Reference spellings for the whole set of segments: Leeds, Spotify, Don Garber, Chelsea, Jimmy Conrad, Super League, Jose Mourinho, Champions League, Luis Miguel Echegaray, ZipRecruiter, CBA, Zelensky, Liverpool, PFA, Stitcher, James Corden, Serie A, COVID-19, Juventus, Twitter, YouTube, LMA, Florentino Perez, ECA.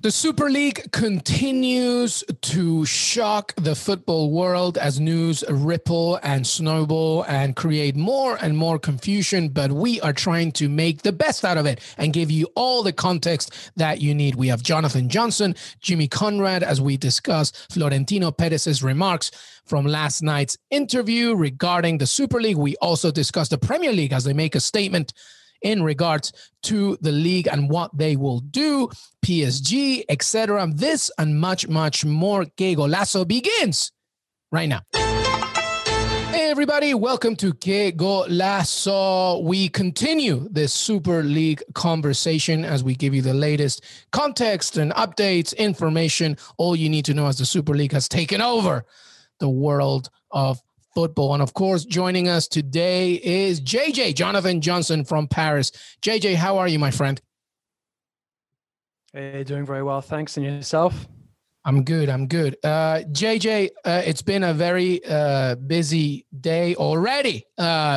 The Super League continues to shock the football world as news ripple and snowball and create more and more confusion, but we are trying to make the best out of it and give you all the context that you need. We have Jonathan Johnson, Jimmy Conrad, as we discuss Florentino Perez's remarks from last night's interview regarding the Super League. We also discuss the Premier League as they make a statement in regards to the league and what they will do, PSG, etc. This and much, much more. Qué Golazo begins right now. Hey, everybody. Welcome to Qué Golazo. We continue this Super League conversation as we give you the latest context and updates, information, all you need to know as the Super League has taken over the world of football. And of course, joining us today is JJ, Jonathan Johnson from Paris. JJ, how are you, my friend? Hey, doing very well, thanks. And yourself? I'm good. JJ, it's been a very busy day already.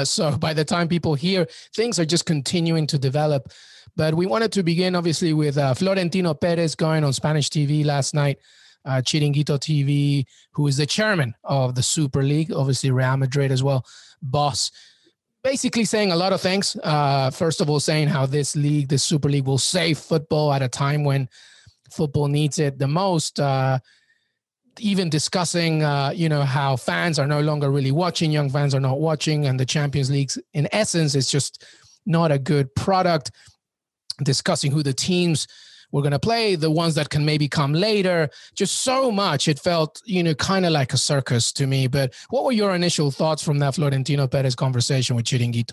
So by the time people hear, things are just continuing to develop. But we wanted to begin, obviously, with Florentino Perez going on Spanish TV last night. Chiringuito TV, who is the chairman of the Super League, obviously Real Madrid as well, boss, basically saying a lot of things. First of all, saying how this league, the Super League, will save football at a time when football needs it the most. Even discussing, how fans are no longer really watching, young fans are not watching, and the Champions League, in essence, is just not a good product. Discussing who the teams we're going to play, the ones that can maybe come later, just so much. It felt, kind of like a circus to me. But what were your initial thoughts from that Florentino Perez conversation with Chiringuito?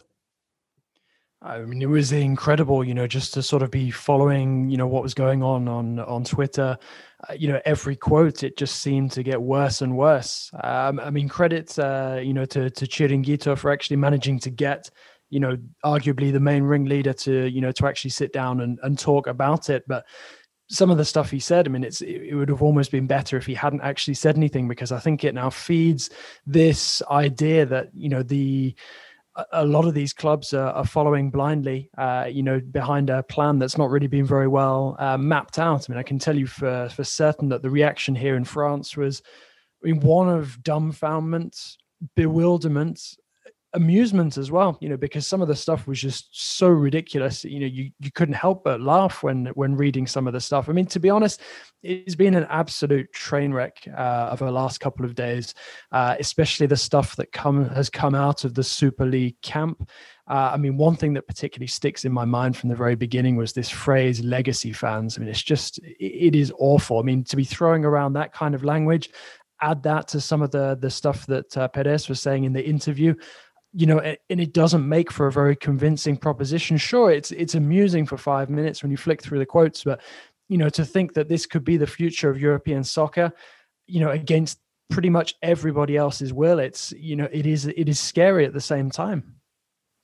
I mean, it was incredible, just to sort of be following, what was going on Twitter. Every quote, it just seemed to get worse and worse. I mean, credit, to Chiringuito for actually managing to get arguably the main ringleader to actually sit down and talk about it. But some of the stuff he said, I mean, it would have almost been better if he hadn't actually said anything, because I think it now feeds this idea that, a lot of these clubs are following blindly, behind a plan that's not really been very well mapped out. I mean, I can tell you for certain that the reaction here in France was, one of dumbfoundment, bewilderment, amusement as well, because some of the stuff was just so ridiculous. You couldn't help but laugh when reading some of the stuff. I mean, to be honest, it's been an absolute train wreck over the last couple of days, especially the stuff that has come out of the Super League camp. I mean, one thing that particularly sticks in my mind from the very beginning was this phrase, legacy fans. I mean, it is awful. I mean, to be throwing around that kind of language, add that to some of the stuff that Perez was saying in the interview, and it doesn't make for a very convincing proposition. Sure, it's amusing for 5 minutes when you flick through the quotes, but, to think that this could be the future of European soccer, against pretty much everybody else's will, it is scary at the same time.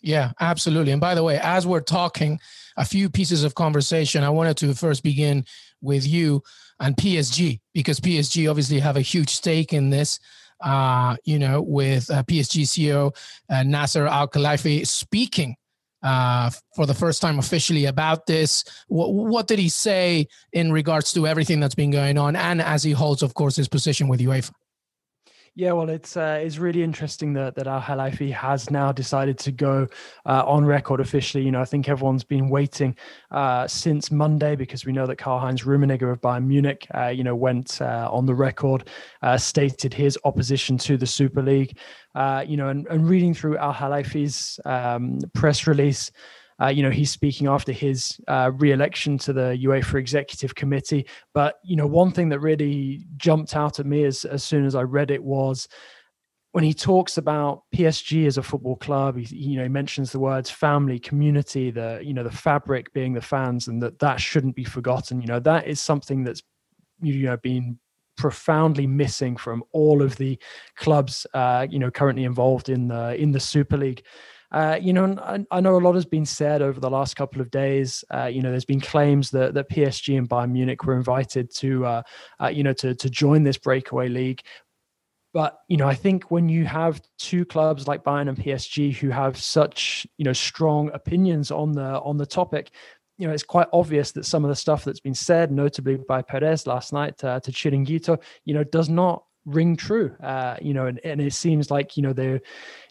Yeah, absolutely. And by the way, as we're talking, a few pieces of conversation, I wanted to first begin with you and PSG, because PSG obviously have a huge stake in this. With PSG CEO Nasser Al-Khelaifi speaking for the first time officially about this. What did he say in regards to everything that's been going on, and as he holds, of course, his position with UEFA? Yeah, well, it's really interesting that Al-Khelaifi has now decided to go on record officially. I think everyone's been waiting since Monday, because we know that Karl Heinz Rummenigge of Bayern Munich, went on the record, stated his opposition to the Super League. And reading through Al-Khelaifi's press release, he's speaking after his re-election to the UEFA Executive Committee. But, one thing that really jumped out at me as soon as I read it was when he talks about PSG as a football club, he mentions the words family, community, the fabric being the fans, and that shouldn't be forgotten. That is something that's, been profoundly missing from all of the clubs, currently involved in the Super League. I know a lot has been said over the last couple of days. There's been claims that PSG and Bayern Munich were invited to join this breakaway league. But, I think when you have two clubs like Bayern and PSG who have such, strong opinions on the topic, it's quite obvious that some of the stuff that's been said, notably by Perez last night to Chiringuito, does not ring true. And it seems like,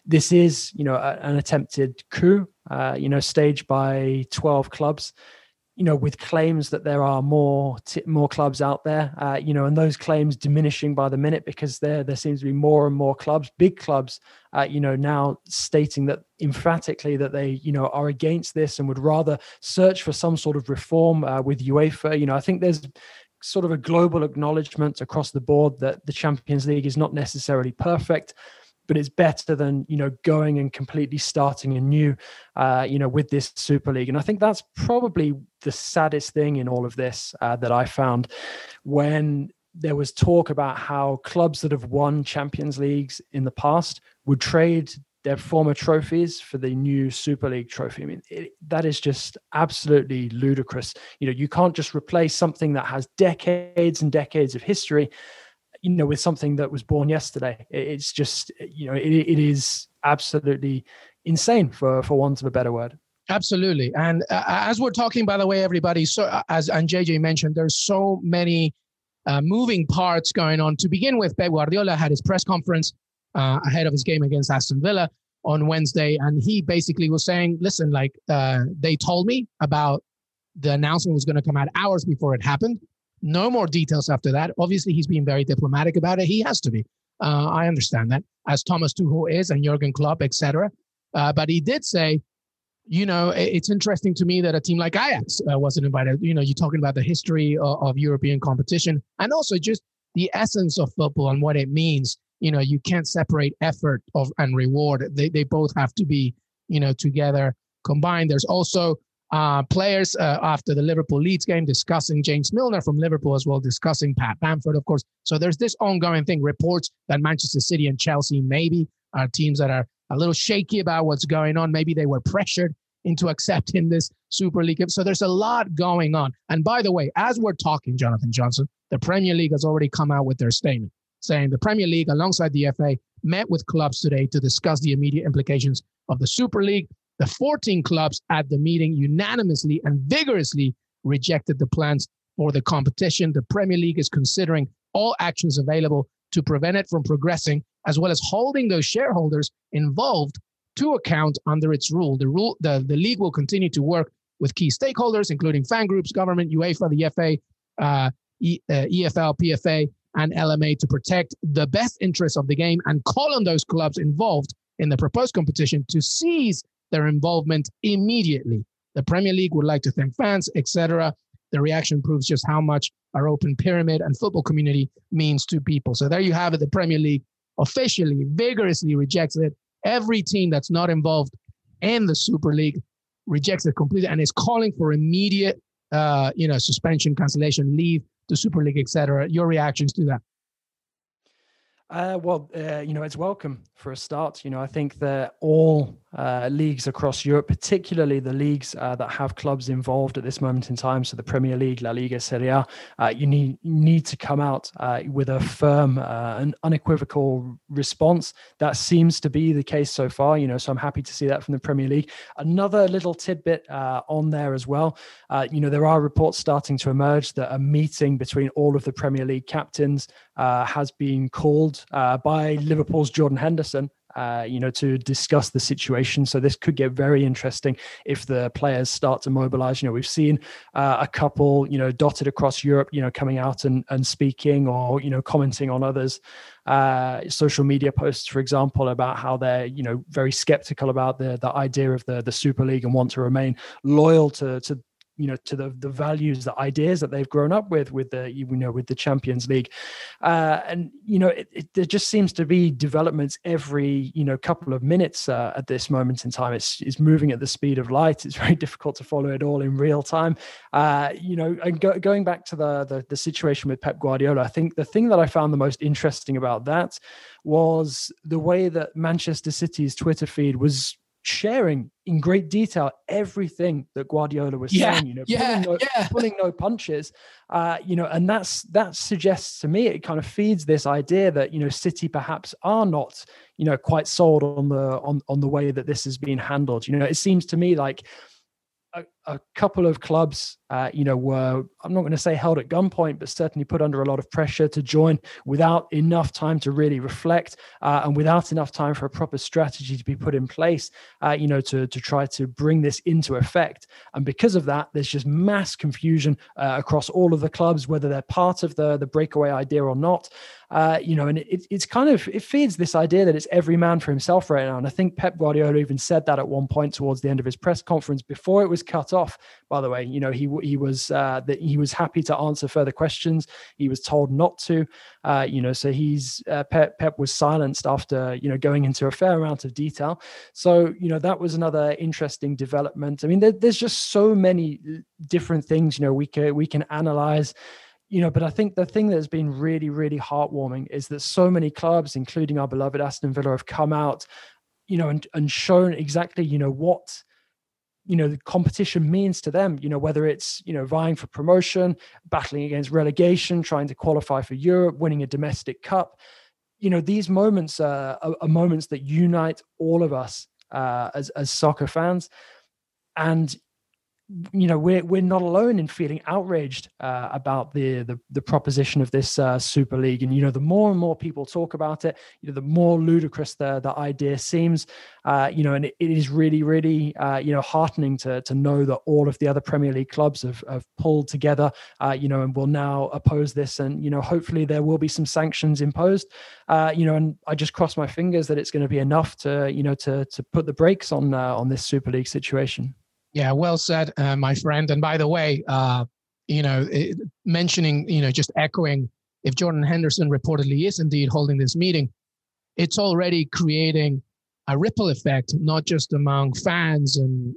this is, an attempted coup, staged by 12 clubs. With claims that there are more clubs out there, and those claims diminishing by the minute because there seems to be more and more clubs, big clubs, now stating that emphatically that they, are against this and would rather search for some sort of reform with UEFA. I think there's sort of a global acknowledgement across the board that the Champions League is not necessarily perfect, but it's better than, going and completely starting anew, with this Super League. And I think that's probably the saddest thing in all of this that I found when there was talk about how clubs that have won Champions Leagues in the past would trade their former trophies for the new Super League trophy. I mean, that is just absolutely ludicrous. You can't just replace something that has decades and decades of history with something that was born yesterday. It's just, it is absolutely insane for want of a better word. Absolutely. And as we're talking, by the way, everybody, so as JJ mentioned, there's so many moving parts going on. To begin with, Pep Guardiola had his press conference ahead of his game against Aston Villa on Wednesday. And he basically was saying, listen, they told me about the announcement was going to come out hours before it happened. No more details after that. Obviously, he's being very diplomatic about it. He has to be. I understand that, as Thomas Tuchel is and Jurgen Klopp, etc. But he did say, it's interesting to me that a team like Ajax wasn't invited. You're talking about the history of European competition and also just the essence of football and what it means. You can't separate effort and reward. They both have to be, together, combined. There's also players after the Liverpool Leeds game discussing James Milner from Liverpool as well, discussing Pat Bamford, of course. So there's this ongoing thing, reports that Manchester City and Chelsea maybe are teams that are a little shaky about what's going on. Maybe they were pressured into accepting this Super League. So there's a lot going on. And by the way, as we're talking, Jonathan Johnson, the Premier League has already come out with their statement saying the Premier League alongside the FA met with clubs today to discuss the immediate implications of the Super League. The 14 clubs at the meeting unanimously and vigorously rejected the plans for the competition. The Premier League is considering all actions available to prevent it from progressing, as well as holding those shareholders involved to account under its rule. The league will continue to work with key stakeholders, including fan groups, government, UEFA, the FA, EFL, PFA, and LMA to protect the best interests of the game and call on those clubs involved in the proposed competition to cease their involvement immediately. The Premier League would like to thank fans, etc. The reaction proves just how much our open pyramid and football community means to people. So there you have it. The Premier League officially, vigorously rejects it. Every team that's not involved in the Super League rejects it completely and is calling for immediate, suspension, cancellation, leave the Super League, etc. Your reactions to that? It's welcome for a start. I think that all leagues across Europe, particularly the leagues that have clubs involved at this moment in time, so the Premier League, La Liga, Serie A, you need to come out with a firm and unequivocal response. That seems to be the case so far. So I'm happy to see that from the Premier League. Another little tidbit on there as well. There are reports starting to emerge that a meeting between all of the Premier League captains has been called by Liverpool's Jordan Henderson, to discuss the situation. So this could get very interesting if the players start to mobilize. We've seen a couple, dotted across Europe, coming out and speaking or, commenting on others' social media posts, for example, about how they're, very skeptical about the idea of the Super League and want to remain loyal to the values, the ideas that they've grown up with the Champions League. There just seems to be developments every, couple of minutes at this moment in time. It's moving at the speed of light. It's very difficult to follow it all in real time. Going back to the situation with Pep Guardiola, I think the thing that I found the most interesting about that was the way that Manchester City's Twitter feed was sharing in great detail everything that Guardiola was saying, pulling no punches, and that suggests to me, it kind of feeds this idea that, City perhaps are not, quite sold on the way that this has been handled. It seems to me like a couple of clubs, were, I'm not going to say held at gunpoint, but certainly put under a lot of pressure to join without enough time to really reflect, and without enough time for a proper strategy to be put in place, to try to bring this into effect. And because of that, there's just mass confusion across all of the clubs, whether they're part of the breakaway idea or not. And it feeds this idea that it's every man for himself right now. And I think Pep Guardiola even said that at one point towards the end of his press conference before it was cut off. By the way, he was happy to answer further questions. He was told not to, so Pep was silenced after, going into a fair amount of detail. So, that was another interesting development. I mean, there's just so many different things, we can analyze. But I think the thing that's been really, really heartwarming is that so many clubs, including our beloved Aston Villa, have come out, and shown exactly, what, the competition means to them, whether it's, vying for promotion, battling against relegation, trying to qualify for Europe, winning a domestic cup. These moments are moments that unite all of us as soccer fans. And we're not alone in feeling outraged about the proposition of this Super League. And the more and more people talk about it, the more ludicrous the idea seems. And it is really, really heartening to know that all of the other Premier League clubs have pulled together, and will now oppose this. And hopefully there will be some sanctions imposed. And I just cross my fingers that it's going to be enough to to put the brakes on this Super League situation. Yeah, well said, my friend. And by the way, just echoing, if Jordan Henderson reportedly is indeed holding this meeting, it's already creating a ripple effect, not just among fans and,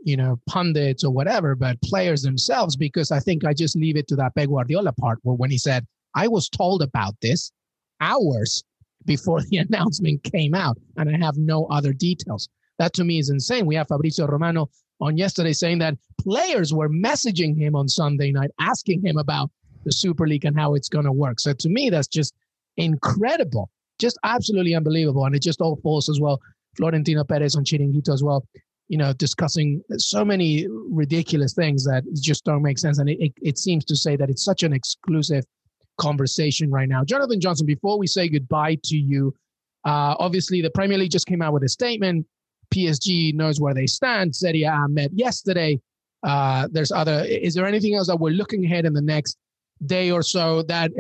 pundits or whatever, but players themselves, because I think I just leave it to that Pep Guardiola part where when he said, I was told about this hours before the announcement came out, and I have no other details. That to me is insane. We have Fabrizio Romano on yesterday saying that players were messaging him on Sunday night, asking him about the Super League and how it's going to work. So to me, that's just incredible, just absolutely unbelievable. And it just all falls as well. Florentino Perez on Chiringuito as well, discussing so many ridiculous things that just don't make sense. And it seems to say that it's such an exclusive conversation right now. Jonathan Johnson, before we say goodbye to you, obviously the Premier League just came out with a statement. PSG knows where they stand. Serie A met yesterday. Is there anything else that we're looking ahead in the next day or so that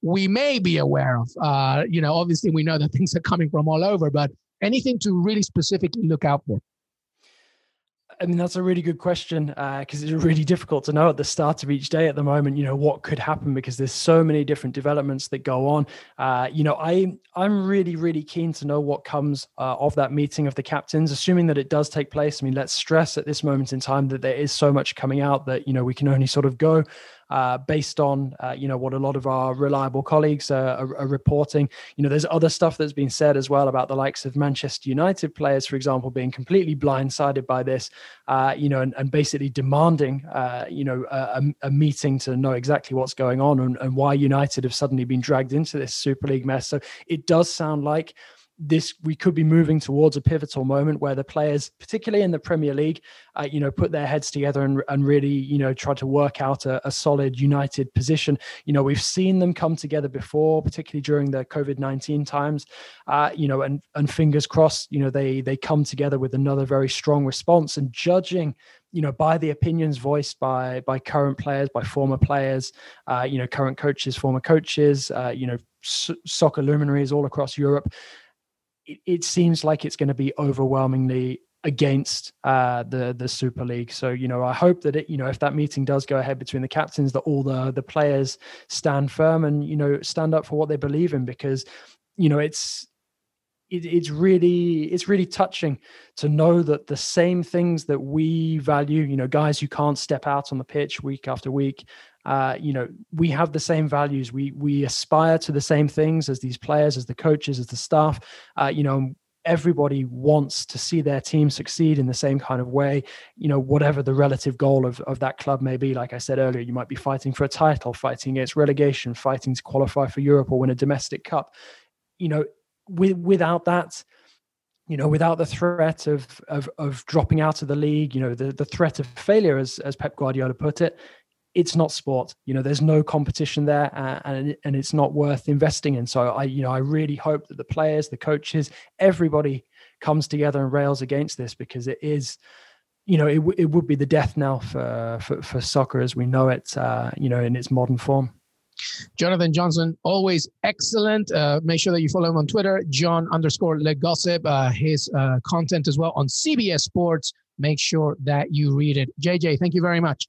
we may be aware of? Obviously we know that things are coming from all over, but anything to really specifically look out for? I mean, that's a really good question because it's really difficult to know at the start of each day at the moment, what could happen because there's so many different developments that go on. I'm really, really keen to know what comes of that meeting of the captains, assuming that it does take place. I mean, let's stress at this moment in time that there is so much coming out that, we can only sort of go based on, what a lot of our reliable colleagues are reporting. There's other stuff that's been said as well about the likes of Manchester United players, for example, being completely blindsided by this, and basically demanding, a meeting to know exactly what's going on and why United have suddenly been dragged into this Super League mess. So it does sound like we could be moving towards a pivotal moment where the players, particularly in the Premier League, put their heads together and really, try to work out a solid united position. We've seen them come together before, particularly during the COVID-19 times, and fingers crossed, they come together with another very strong response. And judging, by the opinions voiced by current players, by former players, current coaches, former coaches, soccer luminaries all across Europe, it seems like it's going to be overwhelmingly against the Super League. So, I hope that if that meeting does go ahead between the captains, that all the players stand firm and, stand up for what they believe in, because, it's really touching to know that the same things that we value, guys who can't step out on the pitch week after week, we have the same values. We aspire to the same things as these players, as the coaches, as the staff, everybody wants to see their team succeed in the same kind of way, you know, whatever the relative goal of that club may be. Like I said earlier, you might be fighting for a title, fighting against relegation, fighting to qualify for Europe or win a domestic cup. You know, without that, you know, without the threat of dropping out of the league, you know, the threat of failure, as Pep Guardiola put it, it's not sport. You know, there's no competition there, and it's not worth investing in. So I really hope that the players, the coaches, everybody comes together and rails against this, because it is, you know, it would be the death knell for soccer as we know it, you know, in its modern form. Jonathan Johnson, always excellent. Make sure that you follow him on Twitter, John_LeGossip. His content as well on CBS Sports. Make sure that you read it. JJ, thank you very much.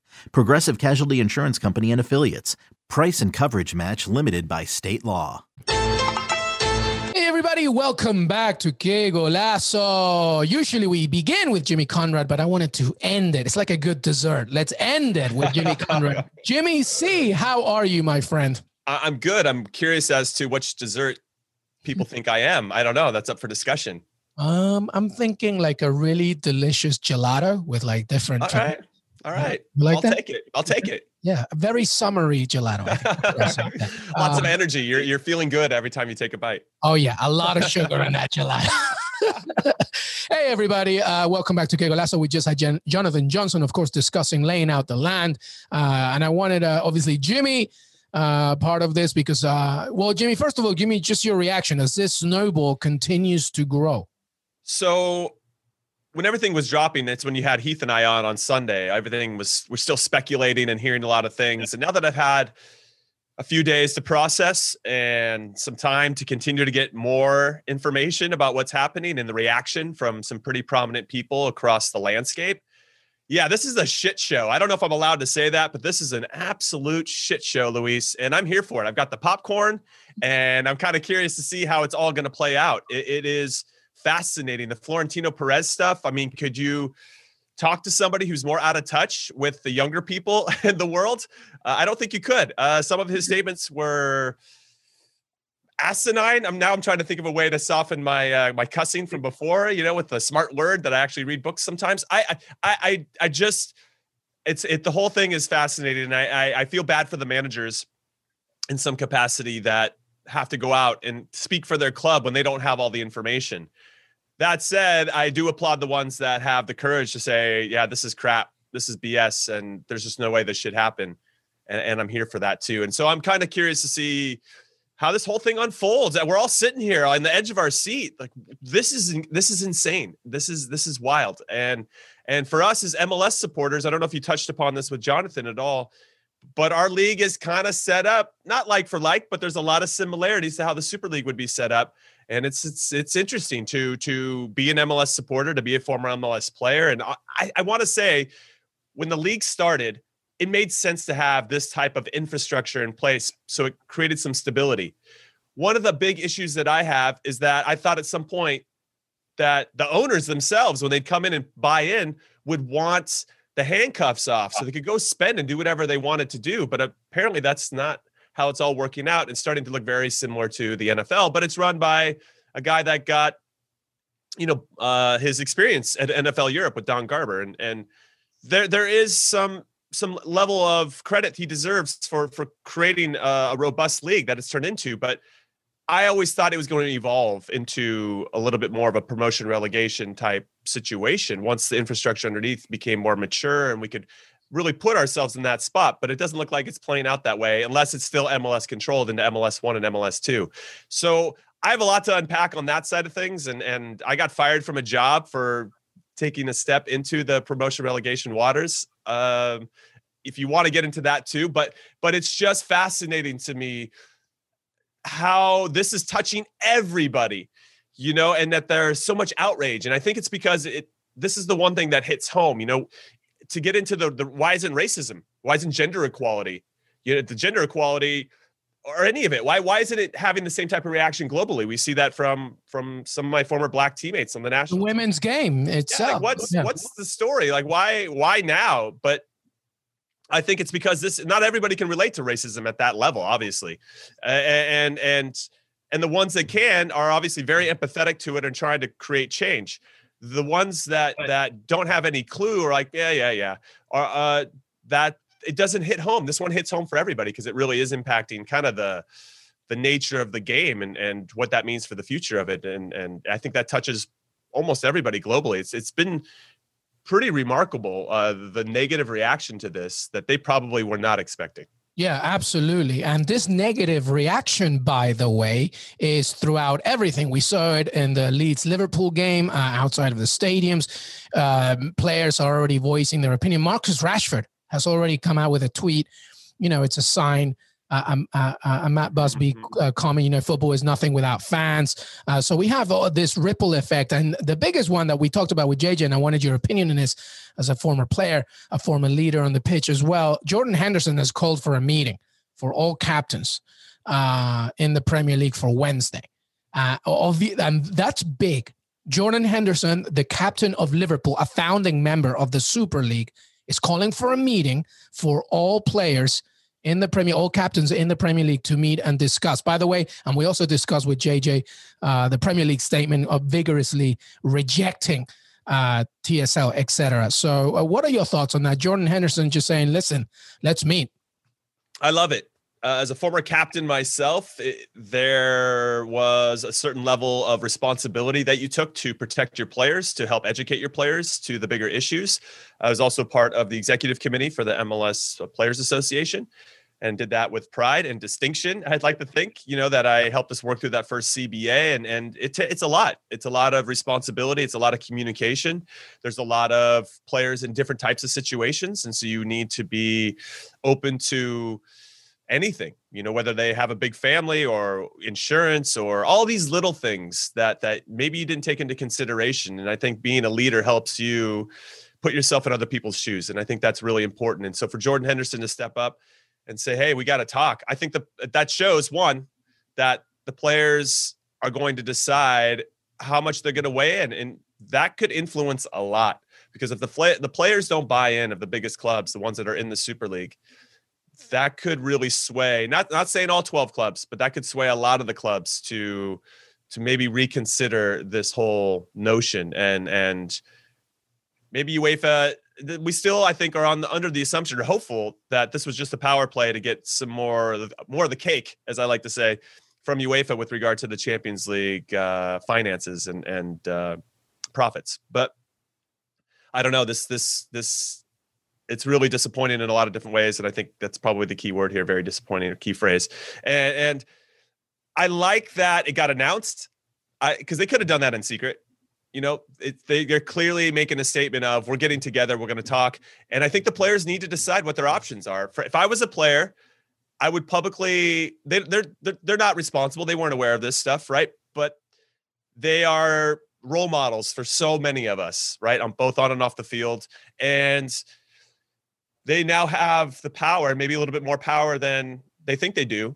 Progressive Casualty Insurance Company and Affiliates. Price and coverage match limited by state law. Hey everybody, welcome back to Qué Golazo. Usually we begin with Jimmy Conrad, but I wanted to end it. It's like a good dessert. Let's end it with Jimmy Conrad. Jimmy C, how are you, my friend? I'm good. I'm curious as to which dessert people think I am. I don't know. That's up for discussion. I'm thinking like a really delicious gelato with like different. All right. Like I'll take it. Yeah. A very summery gelato. Lots of energy. You're feeling good every time you take a bite. Oh yeah. A lot of sugar in that gelato. Hey everybody. Welcome back to Qué Golazo. We just had Jonathan Johnson, of course, discussing laying out the land. And I wanted, obviously Jimmy, part of this because, well, Jimmy, first of all, give me just your reaction as this snowball continues to grow. So when everything was dropping, it's when you had Heath and I on Sunday, we're still speculating and hearing a lot of things. And now that I've had a few days to process and some time to continue to get more information about what's happening and the reaction from some pretty prominent people across the landscape. Yeah, this is a shit show. I don't know if I'm allowed to say that, but this is an absolute shit show, Luis. And I'm here for it. I've got the popcorn and I'm kind of curious to see how it's all going to play out. It is fascinating. The Florentino Perez stuff. I mean, could you talk to somebody who's more out of touch with the younger people in the world? I don't think you could. Some of his statements were asinine. I'm trying to think of a way to soften my my cussing from before, you know, with the smart word that I actually read books sometimes. I just, the whole thing is fascinating. And I feel bad for the managers in some capacity that have to go out and speak for their club when they don't have all the information. That said, I do applaud the ones that have the courage to say, yeah, this is crap. This is BS. And there's just no way this should happen. And I'm here for that too. And so I'm kind of curious to see how this whole thing unfolds. And we're all sitting here on the edge of our seat. Like this is insane. This is wild. And for us as MLS supporters, I don't know if you touched upon this with Jonathan at all, but our league is kind of set up, not like for like, but there's a lot of similarities to how the Super League would be set up. And it's interesting to be an MLS supporter, to be a former MLS player. And I want to say when the league started, it made sense to have this type of infrastructure in place. So it created some stability. One of the big issues that I have is that I thought at some point that the owners themselves, when they'd come in and buy in, would want the handcuffs off so they could go spend and do whatever they wanted to do. But apparently that's not how it's all working out. It's starting to look very similar to the NFL, but it's run by a guy that got, you know, his experience at NFL Europe with Don Garber. And there is some level of credit he deserves for creating a robust league that it's turned into. But I always thought it was going to evolve into a little bit more of a promotion relegation type situation once the infrastructure underneath became more mature and we could really put ourselves in that spot. But it doesn't look like it's playing out that way unless it's still MLS controlled into MLS 1 and MLS 2. So I have a lot to unpack on that side of things. And I got fired from a job for taking a step into the promotion relegation waters. If you want to get into that too, but it's just fascinating to me how this is touching everybody. you know, and that there's so much outrage. And I think it's because this is the one thing that hits home, you know, to get into the why isn't racism? Why isn't gender equality? You know, the gender equality or any of it. Why isn't it having the same type of reaction globally? We see that from some of my former black teammates on the national team. Women's game itself. Yeah, like what's the story? Like why now? But I think it's because not everybody can relate to racism at that level, obviously. And the ones that can are obviously very empathetic to it and trying to create change. The ones that don't have any clue are like, yeah. That it doesn't hit home. This one hits home for everybody because it really is impacting kind of the nature of the game and what that means for the future of it. And I think that touches almost everybody globally. It's been pretty remarkable, the negative reaction to this that they probably were not expecting. Yeah, absolutely. And this negative reaction, by the way, is throughout everything. We saw it in the Leeds-Liverpool game, outside of the stadiums. Players are already voicing their opinion. Marcus Rashford has already come out with a tweet. You know, it's a sign. A Matt Busby comment, you know, football is nothing without fans. So we have all this ripple effect. And the biggest one that we talked about with JJ, and I wanted your opinion on this as a former player, a former leader on the pitch as well. Jordan Henderson has called for a meeting for all captains in the Premier League for Wednesday. And that's big. Jordan Henderson, the captain of Liverpool, a founding member of the Super League, is calling for a meeting for all players in the Premier, all captains in the Premier League to meet and discuss. By the way, and we also discussed with JJ the Premier League statement of vigorously rejecting TSL, etc. So what are your thoughts on that? Jordan Henderson just saying, listen, let's meet. I love it. As a former captain myself, there was a certain level of responsibility that you took to protect your players, to help educate your players to the bigger issues. I was also part of the executive committee for the MLS Players Association and did that with pride and distinction. I'd like to think, you know, that I helped us work through that first CBA and it's a lot. It's a lot of responsibility. It's a lot of communication. There's a lot of players in different types of situations. And so you need to be open to anything, you know, whether they have a big family or insurance or all these little things that maybe you didn't take into consideration. And I think being a leader helps you put yourself in other people's shoes. And I think that's really important. And so for Jordan Henderson to step up and say, hey, we got to talk. I think that shows, one, that the players are going to decide how much they're going to weigh in. And that could influence a lot because if the players don't buy in of the biggest clubs, the ones that are in the Super League, that could really sway, not saying all 12 clubs, but that could sway a lot of the clubs to maybe reconsider this whole notion. And maybe UEFA, we still, I think, are under the assumption or hopeful that this was just a power play to get some more of the cake, as I like to say, from UEFA with regard to the Champions League finances and profits. But I don't know, this it's really disappointing in a lot of different ways. And I think that's probably the key word here, very disappointing, or key phrase. And I like that it got announced because they could have done that in secret. You know, they're clearly making a statement of we're getting together, we're going to talk. And I think the players need to decide what their options are. If I was a player, I would publicly, they're not responsible. They weren't aware of this stuff, right? But they are role models for so many of us, right? On both on and off the field. And they now have the power, maybe a little bit more power than they think they do,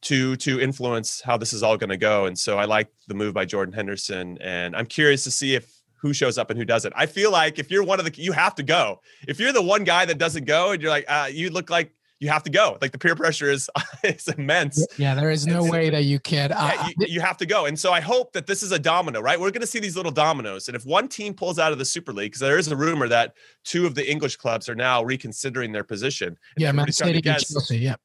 to influence how this is all going to go. And so I like the move by Jordan Henderson, and I'm curious to see who shows up and who doesn't. I feel like if you're you have to go. If you're the one guy that doesn't go, and you're like, you look like you have to go. Like the peer pressure is it's immense. Yeah, there is no way that you can. You have to go. And so I hope that this is a domino, right? We're going to see these little dominoes. And if one team pulls out of the Super League, because there is a rumor that two of the English clubs are now reconsidering their position. Yeah, Man City and Chelsea, yeah.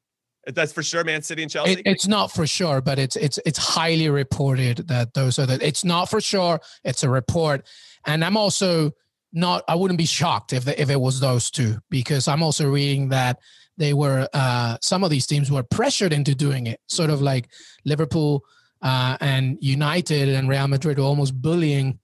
That's for sure, Man City and Chelsea? It's not for sure, but it's highly reported that those are the – it's not for sure. It's a report. And I'm also not – I wouldn't be shocked if it was those two, because I'm also reading that – they were, some of these teams were pressured into doing it, sort of like Liverpool and United and Real Madrid were almost bullying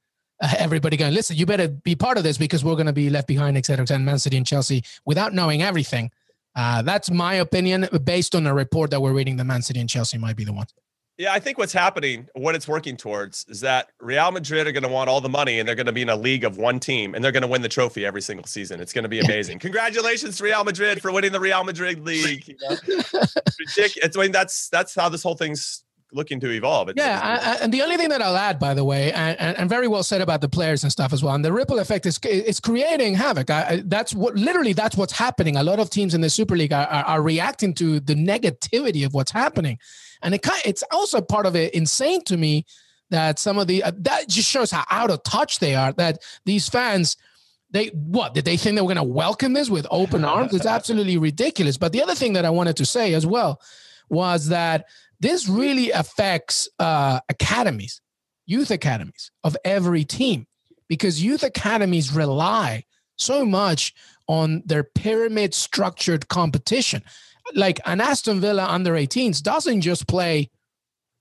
everybody going, listen, you better be part of this because we're going to be left behind, etc. And Man City and Chelsea, without knowing everything. That's my opinion based on a report that we're reading that Man City and Chelsea might be the ones. Yeah, I think what's happening, what it's working towards, is that Real Madrid are going to want all the money, and they're going to be in a league of one team, and they're going to win the trophy every single season. It's going to be amazing. Congratulations to Real Madrid for winning the Real Madrid League. You know? It's, I mean, that's how this whole thing's looking to evolve. And the only thing that I'll add, by the way, and very well said about the players and stuff as well, and the ripple effect is it's creating havoc. That's what's happening. A lot of teams in the Super League are reacting to the negativity of what's happening. And it's also part of it insane to me that some of the that just shows how out of touch they are, that these fans, did they think they were going to welcome this with open arms? It's absolutely ridiculous. But the other thing that I wanted to say as well was that this really affects academies, youth academies of every team, because youth academies rely so much on their pyramid-structured competition. Like an Aston Villa under-18s doesn't just play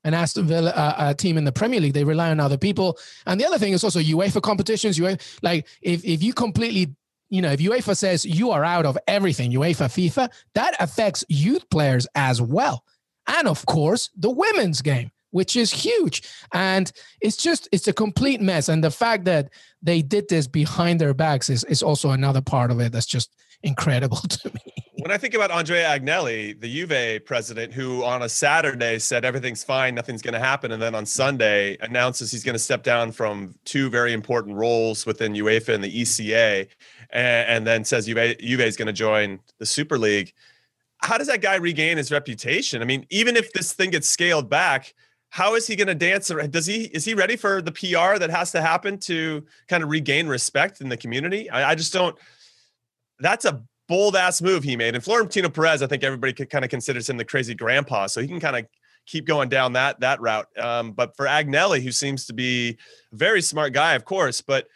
an Aston Villa team in the Premier League. They rely on other people. And the other thing is also UEFA competitions. Like if you completely, if UEFA says you are out of everything, UEFA, FIFA, that affects youth players as well. And of course, the women's game, which is huge. And it's a complete mess. And the fact that they did this behind their backs is also another part of it that's just incredible to me. When I think about Andrea Agnelli, the Juve president, who on a Saturday said everything's fine, nothing's going to happen, and then on Sunday announces he's going to step down from two very important roles within UEFA and the ECA, and then says Juve is going to join the Super League. How does that guy regain his reputation? I mean, even if this thing gets scaled back, how is he going to dance? Is he ready for the PR that has to happen to kind of regain respect in the community? I just don't. That's a bold ass move he made. And Florentino Perez, I think everybody kind of considers him the crazy grandpa, so he can kind of keep going down that route. But for Agnelli, who seems to be a very smart guy, of course, but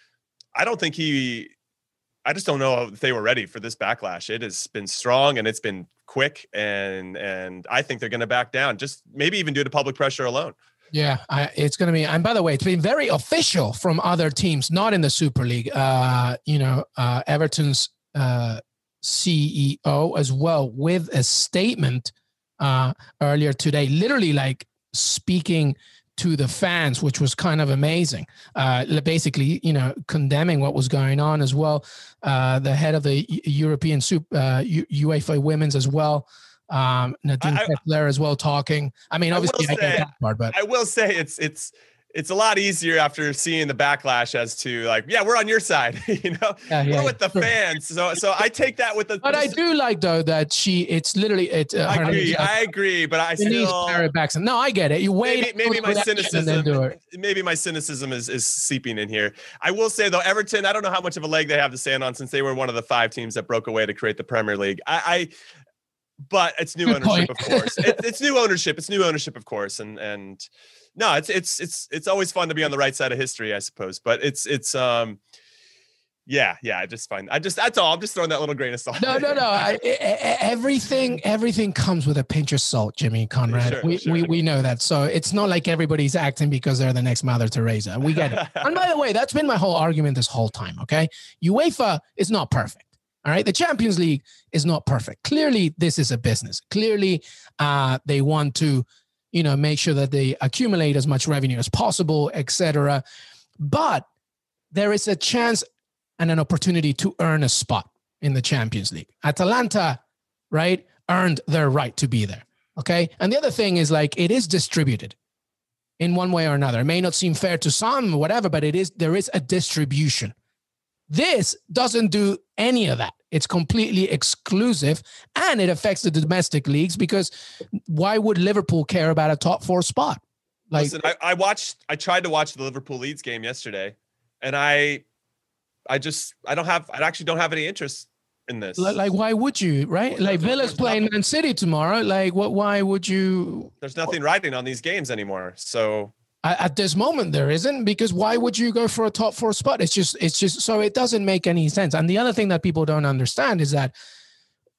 I just don't know if they were ready for this backlash. It has been strong and it's been quick, and I think they're going to back down, just maybe even due to public pressure alone. Yeah, it's going to be. And by the way, it's been very official from other teams, not in the Super League. Everton's CEO as well, with a statement earlier today, literally like speaking to the fans, which was kind of amazing. Basically, condemning what was going on as well. The head of the European UEFA Women's as well, Nadine Kepler as well, talking. I mean, obviously, I get that part, but I will say it's a lot easier after seeing the backlash as to like, yeah, we're on your side, we're with the fans. So I take that with the. But I do like though that I agree. But I still. No, I get it. You wait. Maybe my cynicism. Maybe my cynicism is seeping in here. I will say though, Everton, I don't know how much of a leg they have to stand on since they were one of the 5 teams that broke away to create the Premier League. But it's new ownership, of course. It's new ownership, of course, and. No, it's always fun to be on the right side of history, I suppose. But yeah. That's all. I'm just throwing that little grain of salt. No. Everything comes with a pinch of salt, Jimmy Conrad. Sure, we know that. So it's not like everybody's acting because they're the next Mother Teresa. We get it. And by the way, that's been my whole argument this whole time. Okay, UEFA is not perfect. All right. The Champions League is not perfect. Clearly, this is a business. Clearly, they want to. Make sure that they accumulate as much revenue as possible, etc. But there is a chance and an opportunity to earn a spot in the Champions League. Atalanta, right, earned their right to be there, okay? And the other thing is, like, it is distributed in one way or another. It may not seem fair to some, whatever, but there is a distribution. This doesn't do any of that. It's completely exclusive, and it affects the domestic leagues because why would Liverpool care about a top 4 spot? Like, listen, I tried to watch the Liverpool Leeds game yesterday, and I actually don't have any interest in this. Like, why would you, right? Like, Villa's playing Man City tomorrow. Like, what? Why would you? There's nothing riding on these games anymore. So at this moment, there isn't, because why would you go for a top 4 spot? It's just so it doesn't make any sense. And the other thing that people don't understand is that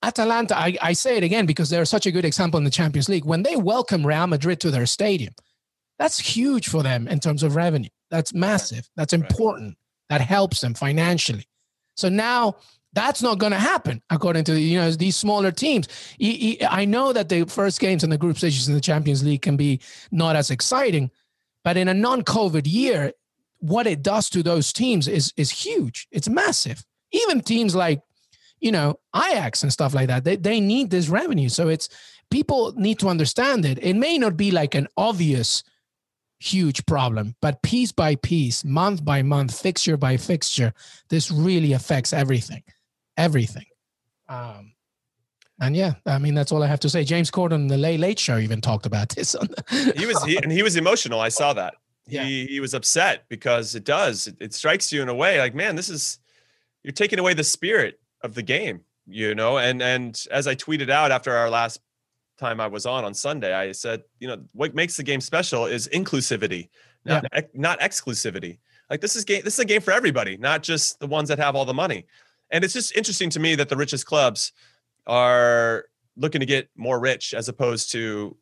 Atalanta, I say it again, because they're such a good example in the Champions League. When they welcome Real Madrid to their stadium, that's huge for them in terms of revenue. That's massive. That's important. That helps them financially. So now That's not going to happen, according to these smaller teams. I know that the first games and the group stages in the Champions League can be not as exciting, but in a non-COVID year, what it does to those teams is huge. It's massive. Even teams like, Ajax and stuff like that, they need this revenue. So people need to understand it. It may not be like an obvious huge problem, but piece by piece, month by month, fixture by fixture, this really affects everything. Everything. And yeah, I mean, that's all I have to say. James Corden on the Late Late Show even talked about this. He was emotional. I saw that. Yeah. He was upset because it strikes you in a way like, man, you're taking away the spirit of the game, and as I tweeted out after our last time I was on Sunday, I said, what makes the game special is inclusivity, not exclusivity. Like this is a game for everybody, not just the ones that have all the money. And it's just interesting to me that the richest clubs are looking to get more rich as opposed to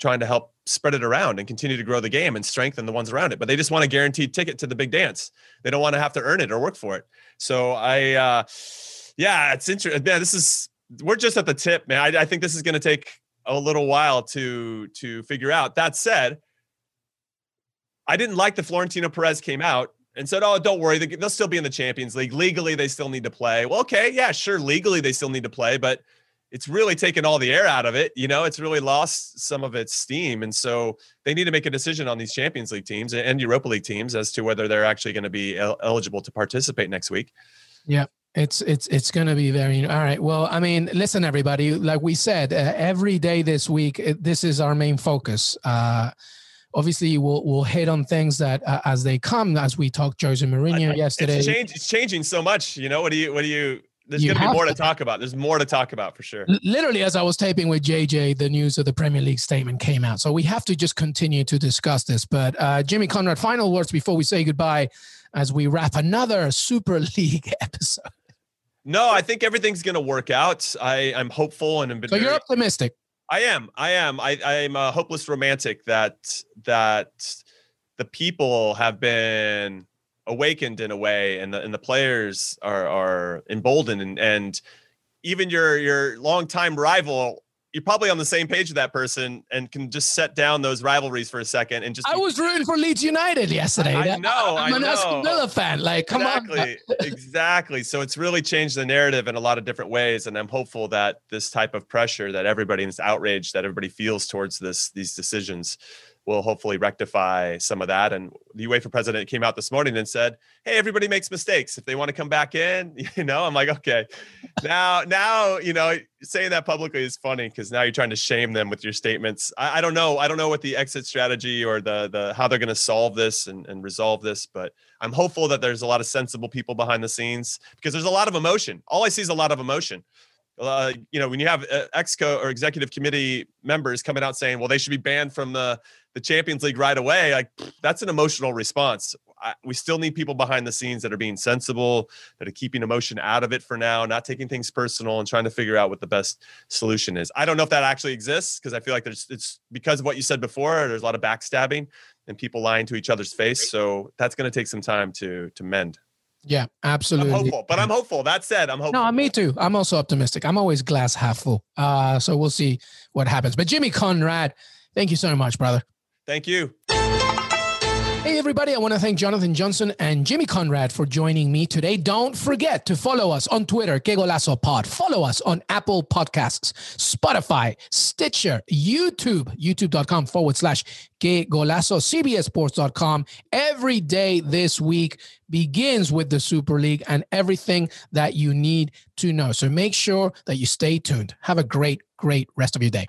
trying to help spread it around and continue to grow the game and strengthen the ones around it. But they just want a guaranteed ticket to the big dance. They don't want to have to earn it or work for it. So it's interesting. Man, we're just at the tip, man. I think this is going to take a little while to figure out. That said, I didn't like that Florentino Perez came out and said, oh, don't worry, they'll still be in the Champions League. Legally, they still need to play. Well, okay, yeah, sure, legally they still need to play, but it's really taken all the air out of it. It's really lost some of its steam. And so they need to make a decision on these Champions League teams and Europa League teams as to whether they're actually going to be eligible to participate next week. Yeah. It's going to be very, all right. Well, I mean, listen, everybody, like we said, every day this week, this is our main focus. Obviously we'll hit on things that as they come, as we talked Jose Mourinho yesterday. It's changing so much. There's going to be more to talk about. There's more to talk about for sure. Literally, as I was taping with JJ, the news of the Premier League statement came out. So we have to just continue to discuss this. But Jimmy Conrad, final words before we say goodbye, as we wrap another Super League episode. No, I think everything's going to work out. I'm hopeful and so you're optimistic. I am. I'm a hopeless romantic that the people have been awakened in a way, and the players are emboldened, and even your longtime rival. You're probably on the same page with that person and can just set down those rivalries for a second and just. I was rooting for Leeds United yesterday. I know. I'm an Aston Villa fan. Like, come on. Exactly. So it's really changed the narrative in a lot of different ways, and I'm hopeful that this type of pressure that everybody, and this outrage that everybody feels towards these decisions, will hopefully rectify some of that. And the UEFA president came out this morning and said, "Hey, everybody makes mistakes. If they want to come back in, I'm like, okay, now, saying that publicly is funny because now you're trying to shame them with your statements. I don't know. I don't know what the exit strategy or the how they're going to solve this and resolve this, but I'm hopeful that there's a lot of sensible people behind the scenes because there's a lot of emotion. All I see is a lot of emotion. When you have ExCo or executive committee members coming out saying, well, they should be banned from the Champions League right away. Like that's an emotional response. We still need people behind the scenes that are being sensible, that are keeping emotion out of it for now, not taking things personal and trying to figure out what the best solution is. I don't know if that actually exists because I feel like it's because of what you said before, there's a lot of backstabbing and people lying to each other's face. So that's going to take some time to mend. Yeah, absolutely. I'm hopeful. That said, I'm hopeful. No, me too. I'm also optimistic. I'm always glass half full. So we'll see what happens. But Jimmy Conrad, thank you so much, brother. Thank you. Hey, everybody. I want to thank Jonathan Johnson and Jimmy Conrad for joining me today. Don't forget to follow us on Twitter, Qué Golazo Pod. Follow us on Apple Podcasts, Spotify, Stitcher, YouTube, youtube.com/ Qué Golazo, CBSSports.com. Every day this week begins with the Super League and everything that you need to know. So make sure that you stay tuned. Have a great, great rest of your day.